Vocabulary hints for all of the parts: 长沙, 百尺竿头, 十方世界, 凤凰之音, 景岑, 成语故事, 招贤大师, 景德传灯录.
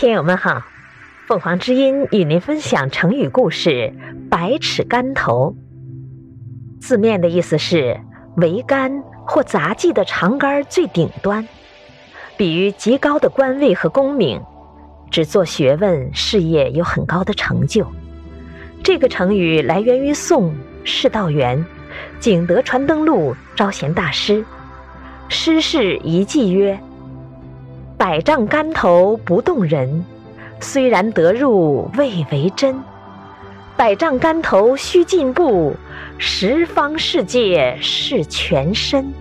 听友们好，凤凰之音与您分享成语故事百尺竿头。字面的意思是桅杆或杂技的长杆最顶端，比喻极高的官位和功名，只做学问事业有很高的成就。这个成语来源于宋释道元景德传灯录招贤大师，诗是一记曰：百丈竿头不动人，虽然得入未为真。百丈竿头须进步，十方世界是全身。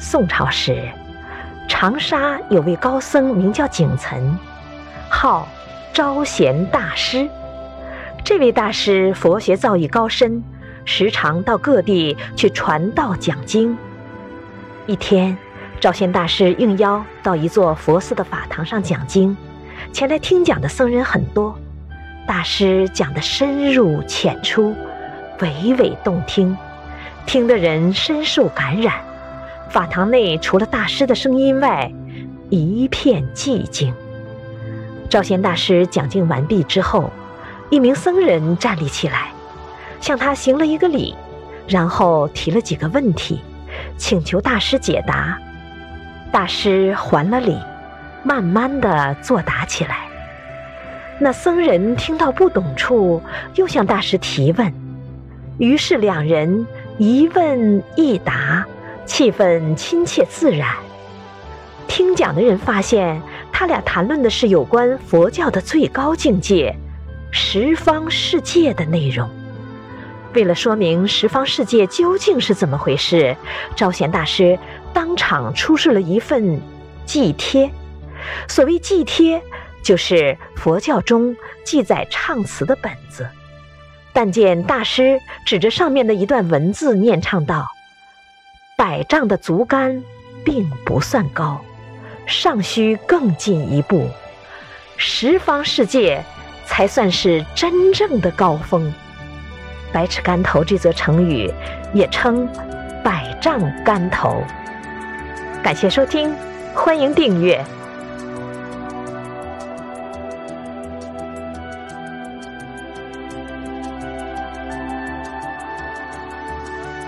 宋朝时，长沙有位高僧名叫景岑，号招贤大师。这位大师佛学造诣高深，时常到各地去传道讲经。一天，招贤大师应邀到一座佛寺的法堂上讲经，前来听讲的僧人很多，大师讲得深入浅出，娓娓动听，听得人深受感染。法堂内除了大师的声音外，一片寂静。招贤大师讲经完毕之后，一名僧人站立起来，向他行了一个礼，然后提了几个问题，请求大师解答。大师还了礼，慢慢地作答起来。那僧人听到不懂处，又向大师提问，于是两人一问一答，气氛亲切自然。听讲的人发现，他俩谈论的是有关佛教的最高境界十方世界的内容。为了说明十方世界究竟是怎么回事，招贤大师当场出示了一份记帖。所谓记帖，就是佛教中记载唱词的本子。但见大师指着上面的一段文字念唱道：百丈的足竿并不算高，尚需更进一步，十方世界才算是真正的高峰。百尺竿头这则成语也称百丈竿头。感谢收听，欢迎订阅。